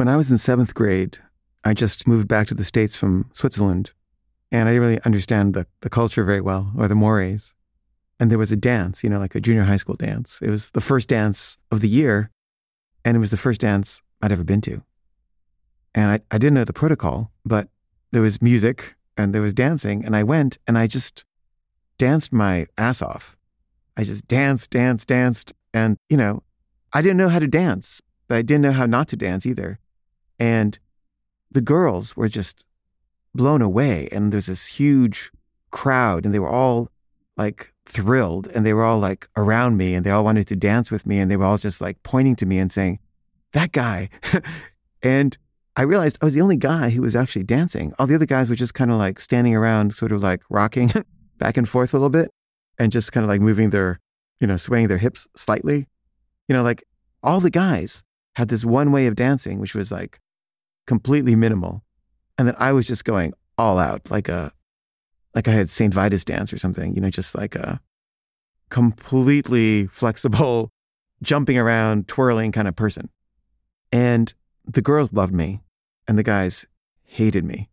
When I was in 7th grade, I just moved back to the States from Switzerland, and I didn't really understand the culture very well, or the mores. And there was a dance, like a junior high school dance. It was the first dance of the year, and it was the first dance I'd ever been to. And I didn't know the protocol, but there was music and there was dancing, and I went and I just danced my ass off. I just danced. And, I didn't know how to dance, but I didn't know how not to dance either. And the girls were just blown away. And there's this huge crowd, and they were all like thrilled, and they were all like around me, and they all wanted to dance with me. And they were all just like pointing to me and saying, that guy. And I realized I was the only guy who was actually dancing. All the other guys were just kind of like standing around, sort of like rocking back and forth a little bit, and just kind of like moving their, swaying their hips slightly. Like all the guys had this one way of dancing, which was like completely minimal. And then I was just going all out, like I had St. Vitus dance or something, just like a completely flexible, jumping around, twirling kind of person. And the girls loved me, and the guys hated me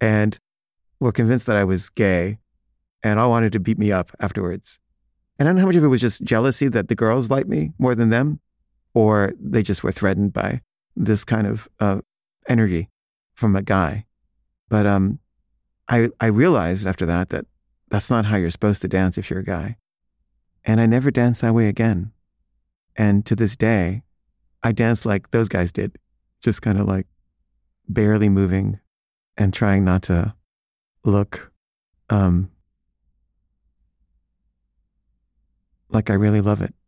and were convinced that I was gay and all wanted to beat me up afterwards. And I don't know how much of it was just jealousy that the girls liked me more than them, or they just were threatened by this kind of energy from a guy. But I realized after that that's not how you're supposed to dance if you're a guy. And I never danced that way again. And to this day, I danced like those guys did, just kind of like barely moving and trying not to look like I really love it.